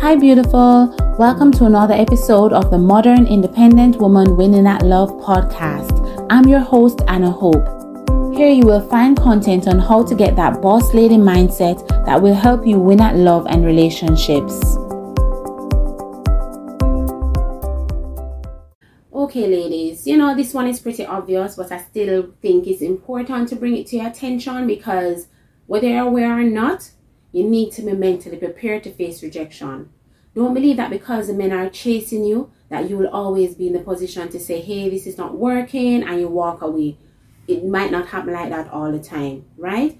Hi beautiful, welcome to another episode of the Modern Independent Woman Winning at Love podcast. I'm your host Anna Hope. Here you will find content on how to get that boss lady mindset that will help you win at love and relationships. Okay ladies, you know this one is pretty obvious, but I still think it's important to bring it to your attention because whether you're aware or not, you need to be mentally prepared to face rejection. Don't believe that because the men are chasing you, that you will always be in the position to say, hey, this is not working, and you walk away. It might not happen like that all the time, right?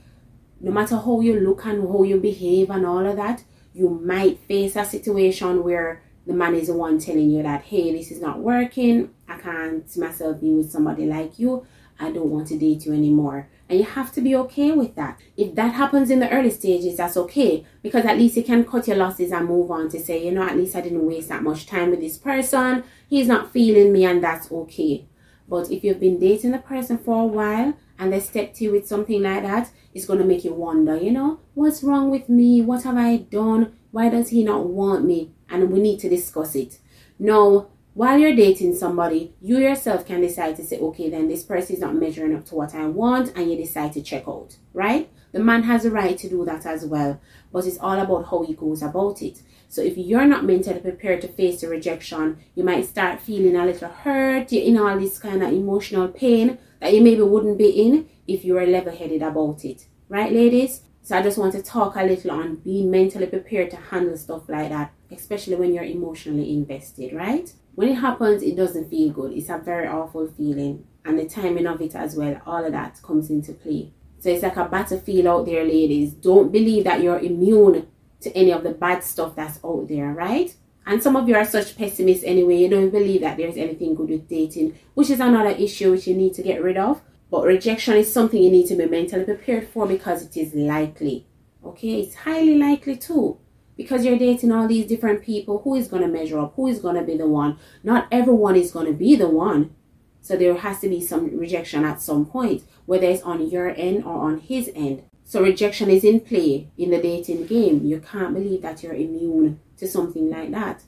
No matter how you look and how you behave and all of that, you might face a situation where the man is the one telling you that, hey, this is not working. I can't see myself being with somebody like you. I don't want to date you anymore. And you have to be okay with that. If that happens in the early stages, that's okay. Because at least you can cut your losses and move on to say, you know, at least I didn't waste that much time with this person. He's not feeling me, and that's okay. But if you've been dating a person for a while and they step to you with something like that, it's going to make you wonder, you know, what's wrong with me? What have I done? Why does he not want me? And we need to discuss it. Now, while you're dating somebody, you yourself can decide to say, okay, then this person is not measuring up to what I want, and you decide to check out, right? The man has a right to do that as well, but it's all about how he goes about it. So if you're not mentally prepared to face the rejection, you might start feeling a little hurt, you're in all this kind of emotional pain that you maybe wouldn't be in if you were level-headed about it, right, ladies? So I just want to talk a little on being mentally prepared to handle stuff like that, especially when you're emotionally invested, right? When it happens, it doesn't feel good. It's a very awful feeling. And the timing of it as well, all of that comes into play. So it's like a battlefield out there, ladies. Don't believe that you're immune to any of the bad stuff that's out there, right? And some of you are such pessimists anyway. You don't believe that there's anything good with dating, which is another issue which you need to get rid of. But rejection is something you need to be mentally prepared for because it is likely. Okay? It's highly likely too. Because you're dating all these different people, who is going to measure up? Who is going to be the one? Not everyone is going to be the one. So there has to be some rejection at some point, whether it's on your end or on his end. So rejection is in play in the dating game. You can't believe that you're immune to something like that.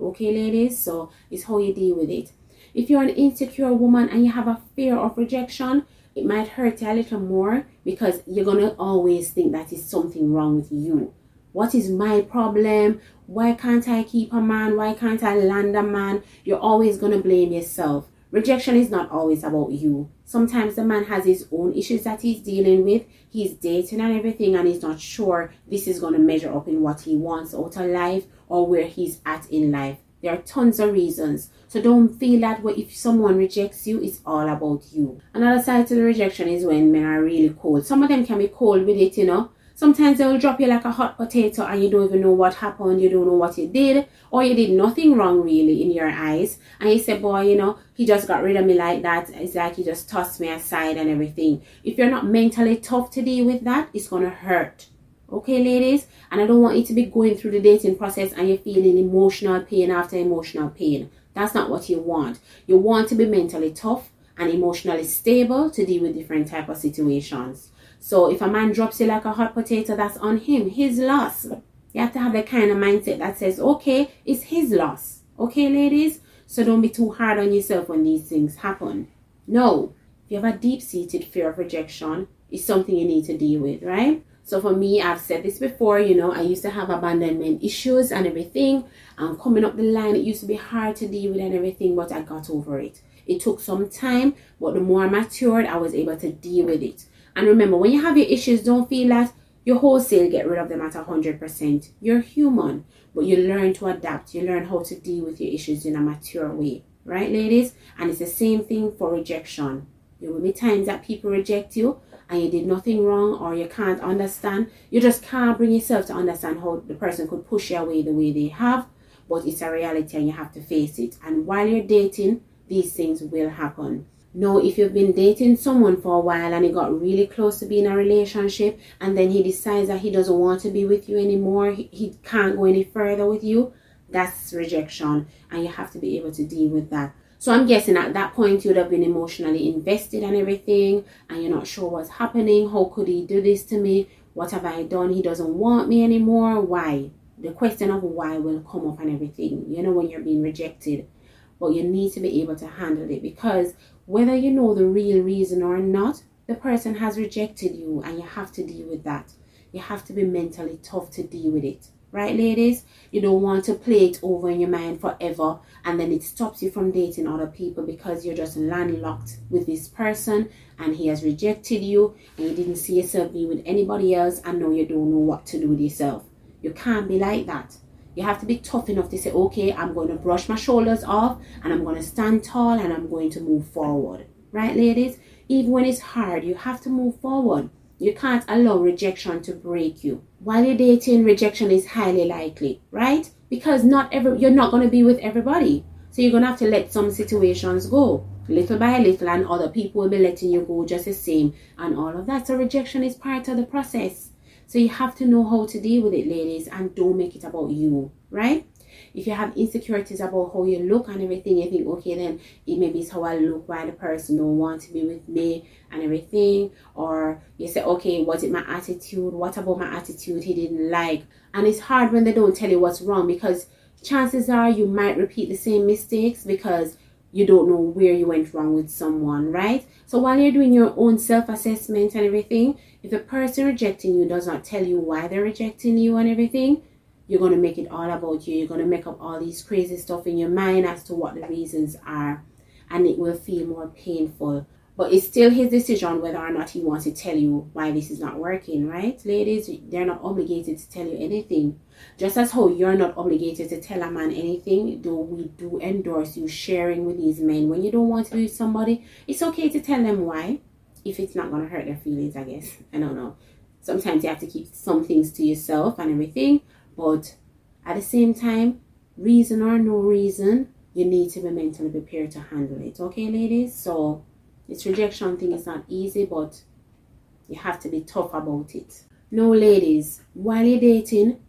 Okay, ladies? So it's how you deal with it. If you're an insecure woman and you have a fear of rejection, it might hurt you a little more because you're going to always think that is something wrong with you. What is my problem? Why can't I keep a man? Why can't I land a man? You're always going to blame yourself. Rejection is not always about you. Sometimes the man has his own issues that he's dealing with. He's dating and everything, and he's not sure this is going to measure up in what he wants out of life or where he's at in life. There are tons of reasons. So don't feel that way. If someone rejects you, it's all about you. Another side to the rejection is when men are really cold. Some of them can be cold with it, you know. Sometimes they will drop you like a hot potato and you don't even know what happened, you don't know what you did, or you did nothing wrong really in your eyes. And you say, boy, you know, he just got rid of me like that. It's like he just tossed me aside and everything. If you're not mentally tough to deal with that, it's going to hurt. Okay, ladies? And I don't want you to be going through the dating process and you're feeling emotional pain after emotional pain. That's not what you want. You want to be mentally tough and emotionally stable to deal with different type of situations. So if a man drops you like a hot potato, that's on him, his loss. You have to have the kind of mindset that says, okay, it's his loss. Okay, ladies? So don't be too hard on yourself when these things happen. No, if you have a deep-seated fear of rejection, it's something you need to deal with, right? So for me, I've said this before, you know, I used to have abandonment issues and everything. And coming up the line, it used to be hard to deal with and everything, but I got over it. It took some time, but the more I matured, I was able to deal with it. And remember, when you have your issues, don't feel that you wholesale get rid of them at 100%. You're human, but you learn to adapt. You learn how to deal with your issues in a mature way. Right, ladies? And it's the same thing for rejection. There will be times that people reject you and you did nothing wrong or you can't understand. You just can't bring yourself to understand how the person could push you away the way they have. But it's a reality and you have to face it. And while you're dating, these things will happen. Now, if you've been dating someone for a while and he got really close to being in a relationship and then he decides that he doesn't want to be with you anymore, he can't go any further with you, that's rejection and you have to be able to deal with that. So I'm guessing at that point you would have been emotionally invested and everything and you're not sure what's happening. How could he do this to me? What have I done? He doesn't want me anymore. Why? the question of why will come up and everything, you know, when you're being rejected. But you need to be able to handle it, because whether you know the real reason or not, the person has rejected you and you have to deal with that. You have to be mentally tough to deal with it. Right, ladies? You don't want to play it over in your mind forever, and then it stops you from dating other people because you're just landlocked with this person and he has rejected you and you didn't see yourself being with anybody else, and now you don't know what to do with yourself. You can't be like that. You have to be tough enough to say, okay, I'm going to brush my shoulders off and I'm going to stand tall and I'm going to move forward. Right, ladies? Even when it's hard, you have to move forward. You can't allow rejection to break you. While you're dating, rejection is highly likely, right? Because you're not going to be with everybody. So you're going to have to let some situations go, little by little, and other people will be letting you go just the same and all of that. So rejection is part of the process. So you have to know how to deal with it, ladies, and don't make it about you, right? If you have insecurities about how you look and everything, you think, okay, then it maybe it's how I look, why the person don't want to be with me and everything. Or you say, okay, was it my attitude? What about my attitude he didn't like? And it's hard when they don't tell you what's wrong, because chances are you might repeat the same mistakes because you don't know where you went wrong with someone, right? So while you're doing your own self-assessment and everything, if the person rejecting you does not tell you why they're rejecting you and everything, you're going to make it all about you. You're going to make up all these crazy stuff in your mind as to what the reasons are, and it will feel more painful. But it's still his decision whether or not he wants to tell you why this is not working, right? Ladies, they're not obligated to tell you anything. Just as how you're not obligated to tell a man anything, though we do endorse you sharing with these men. When you don't want to be with somebody, it's okay to tell them why, if it's not going to hurt their feelings, I guess. I don't know. Sometimes you have to keep some things to yourself and everything. But at the same time, reason or no reason, you need to be mentally prepared to handle it. Okay, ladies? So this rejection thing is not easy, but you have to be tough about it. Now, ladies, while you're dating,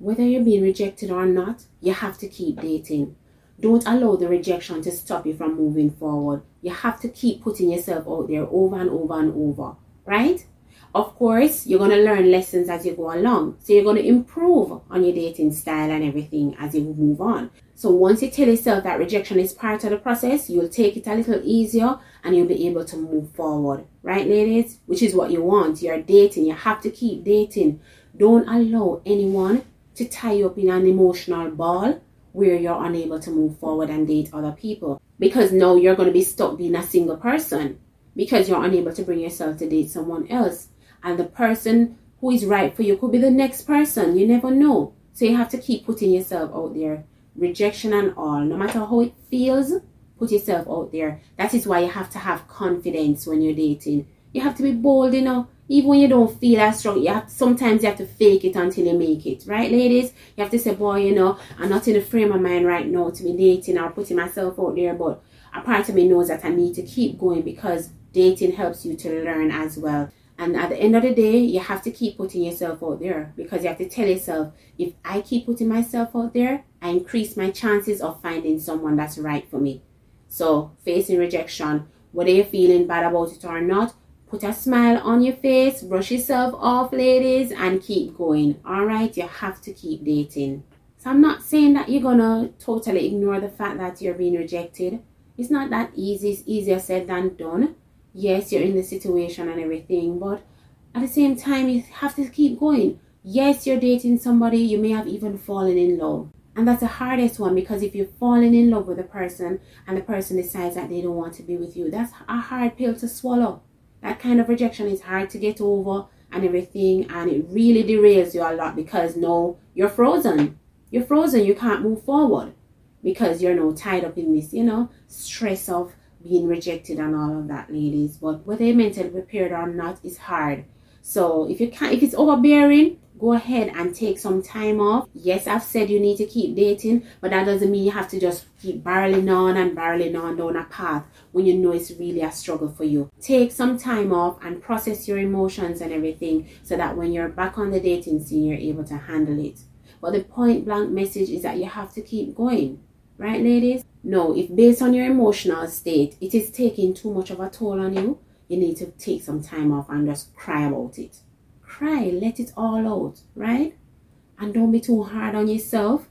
whether you're being rejected or not, you have to keep dating. Don't allow the rejection to stop you from moving forward. You have to keep putting yourself out there over and over and over, right? Of course, you're going to learn lessons as you go along. So you're going to improve on your dating style and everything as you move on. So once you tell yourself that rejection is part of the process, you'll take it a little easier and you'll be able to move forward. Right, ladies? Which is what you want. You're dating. You have to keep dating. Don't allow anyone to tie you up in an emotional ball where you're unable to move forward and date other people. Because now you're going to be stuck being a single person because you're unable to bring yourself to date someone else. And the person who is right for you could be the next person. You never know. So you have to keep putting yourself out there. Rejection and all. No matter how it feels, put yourself out there. That is why you have to have confidence when you're dating. You have to be bold, you know. Even when you don't feel as strong, sometimes you have to fake it until you make it. Right, ladies? You have to say, boy, you know, I'm not in a frame of mind right now to be dating or putting myself out there. But a part of me knows that I need to keep going, because dating helps you to learn as well. And at the end of the day, you have to keep putting yourself out there, because you have to tell yourself, if I keep putting myself out there, I increase my chances of finding someone that's right for me. So facing rejection, whether you're feeling bad about it or not, put a smile on your face, brush yourself off, ladies, and keep going. All right, you have to keep dating. So I'm not saying that you're going to totally ignore the fact that you're being rejected. It's not that easy. It's easier said than done. Yes, you're in the situation and everything, but at the same time, you have to keep going. Yes, you're dating somebody. You may have even fallen in love. And that's the hardest one, because if you're falling in love with a person and the person decides that they don't want to be with you, that's a hard pill to swallow. That kind of rejection is hard to get over and everything, and it really derails you a lot, because now you're frozen. You're frozen. You can't move forward because you're now tied up in this, you know, stress of being rejected and all of that, ladies. But whether you're mentally prepared or not is hard. So if it's overbearing, go ahead and take some time off. Yes, I've said you need to keep dating, but that doesn't mean you have to just keep barreling on down a path when you know it's really a struggle for you. Take some time off and process your emotions and everything, so that when you're back on the dating scene, you're able to handle it. But the point blank message is that you have to keep going. Right, ladies? No, if based on your emotional state, it is taking too much of a toll on you, you need to take some time off and just cry about it. Cry, let it all out, right? And don't be too hard on yourself.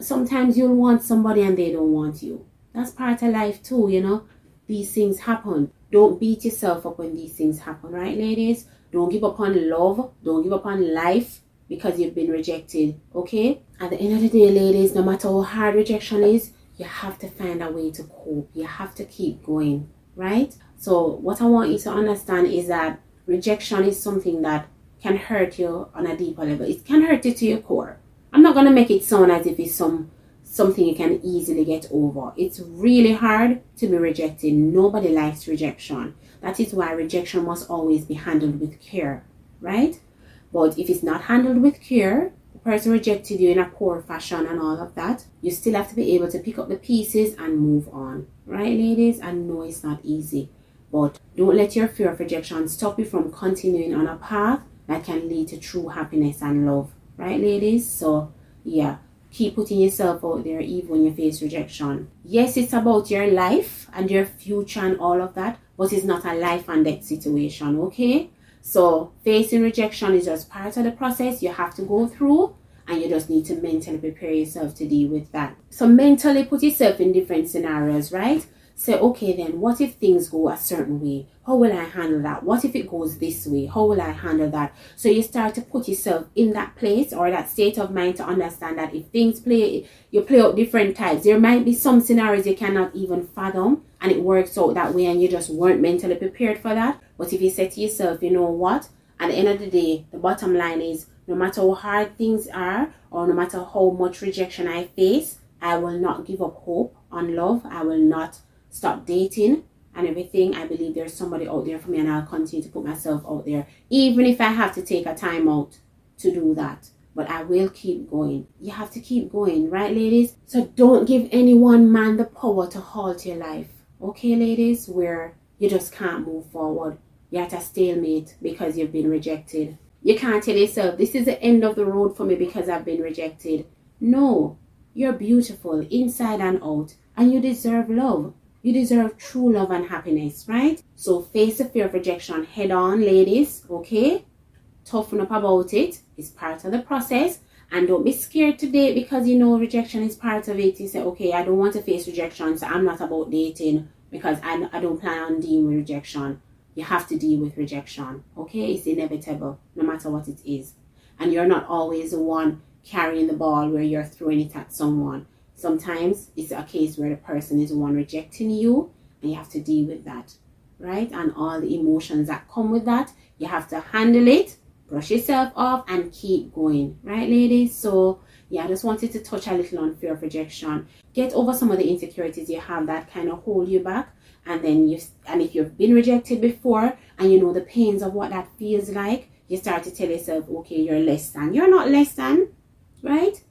Sometimes you'll want somebody and they don't want you. That's part of life too, you know. These things happen. Don't beat yourself up when these things happen, right, ladies? Don't give up on love. Don't give up on life because you've been rejected, okay? At the end of the day, ladies, no matter how hard rejection is, you have to find a way to cope. You have to keep going, right? So what I want you to understand is that rejection is something that can hurt you on a deeper level. It can hurt you to your core. I'm not going to make it sound as if it's something you can easily get over. It's really hard to be rejected. Nobody likes rejection. That is why rejection must always be handled with care, right? But if it's not handled with care, the person rejected you in a poor fashion and all of that, you still have to be able to pick up the pieces and move on, right, ladies? I know it's not easy, but don't let your fear of rejection stop you from continuing on a path that can lead to true happiness and love. Right, ladies? So, yeah, keep putting yourself out there even when you face rejection. Yes, it's about your life and your future and all of that, but it's not a life and death situation, okay? So, facing rejection is just part of the process you have to go through, and you just need to mentally prepare yourself to deal with that. So, mentally put yourself in different scenarios, right? Say, okay, then what if things go a certain way? How will I handle that? What if it goes this way? How will I handle that? So you start to put yourself in that place or that state of mind to understand that if things play, you play out different types. There might be some scenarios you cannot even fathom and it works out that way and you just weren't mentally prepared for that. But if you say to yourself, you know what? At the end of the day, the bottom line is no matter how hard things are or no matter how much rejection I face, I will not give up hope on love. I will not stop dating and everything. I believe there's somebody out there for me and I'll continue to put myself out there. Even if I have to take a time out to do that. But I will keep going. You have to keep going, right, ladies? So don't give any one man the power to halt your life. Okay, ladies? Where you just can't move forward. You're at a stalemate because you've been rejected. You can't tell yourself, this is the end of the road for me because I've been rejected. No. You're beautiful inside and out. And you deserve love. You deserve true love and happiness, right? So face the fear of rejection head on, ladies, okay? Toughen up about it. It's part of the process. And don't be scared to date because you know rejection is part of it. You say, okay, I don't want to face rejection, so I'm not about dating because I don't plan on dealing with rejection. You have to deal with rejection, okay? It's inevitable, no matter what it is. And you're not always the one carrying the ball where you're throwing it at someone. Sometimes it's a case where the person is the one rejecting you and you have to deal with that, right? And all the emotions that come with that, you have to handle it, brush yourself off and keep going, right, ladies? So, yeah, I just wanted to touch a little on fear of rejection. Get over some of the insecurities you have that kind of hold you back. And then if you've been rejected before and you know the pains of what that feels like, you start to tell yourself, okay, you're less than. You're not less than, right?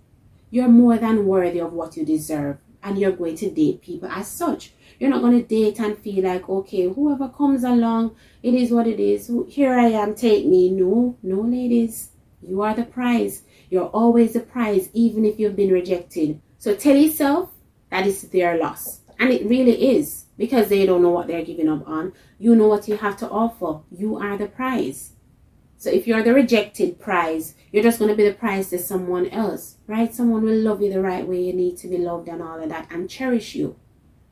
You're more than worthy of what you deserve and you're going to date people as such. You're not going to date and feel like, okay, whoever comes along, it is what it is. Here I am, take me. No, ladies. You are the prize. You're always the prize, even if you've been rejected. So tell yourself that it's their loss. And it really is because they don't know what they're giving up on. You know what you have to offer. You are the prize. So if you're the rejected prize, you're just going to be the prize to someone else, right? Someone will love you the right way you need to be loved and all of that and cherish you.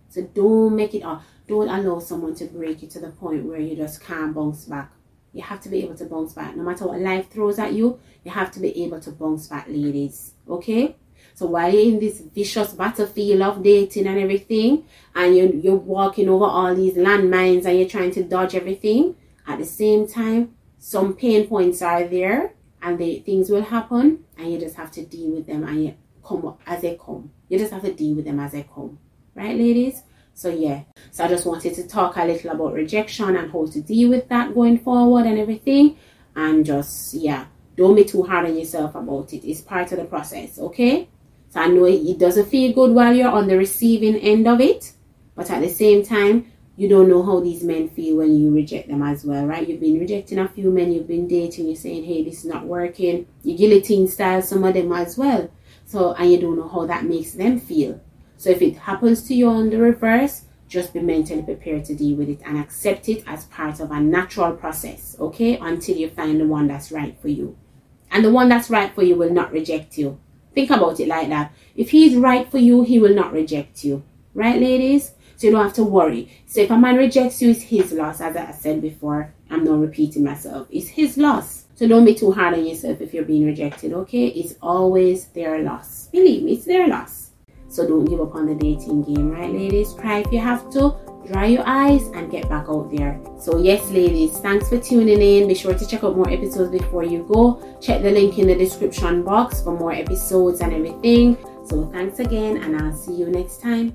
So don't make it up. Don't allow someone to break you to the point where you just can't bounce back. You have to be able to bounce back. No matter what life throws at you, you have to be able to bounce back, ladies, okay? So while you're in this vicious battlefield of dating and everything, and you're walking over all these landmines and you're trying to dodge everything, at the same time, some pain points are there and things will happen and you just have to deal with them and You just have to deal with them as they come. Right, ladies? So, yeah. So, I just wanted to talk a little about rejection and how to deal with that going forward and everything. And just, yeah, don't be too hard on yourself about it. It's part of the process, okay? So, I know it doesn't feel good while you're on the receiving end of it. But at the same time, you don't know how these men feel when you reject them as well, right? You've been rejecting a few men, you've been dating, you're saying, hey, this is not working. You guillotine style some of them as well. So, and you don't know how that makes them feel. So if it happens to you on the reverse, just be mentally prepared to deal with it and accept it as part of a natural process, okay? Until you find the one that's right for you. And the one that's right for you will not reject you. Think about it like that. If he's right for you, he will not reject you. Right, ladies? So you don't have to worry. So if a man rejects you, it's his loss. As I said before, I'm not repeating myself. It's his loss. So don't be too hard on yourself if you're being rejected, okay? It's always their loss. Believe me, it's their loss. So don't give up on the dating game, right, ladies? Cry if you have to. Dry your eyes and get back out there. So yes, ladies, thanks for tuning in. Be sure to check out more episodes before you go. Check the link in the description box for more episodes and everything. So thanks again, and I'll see you next time.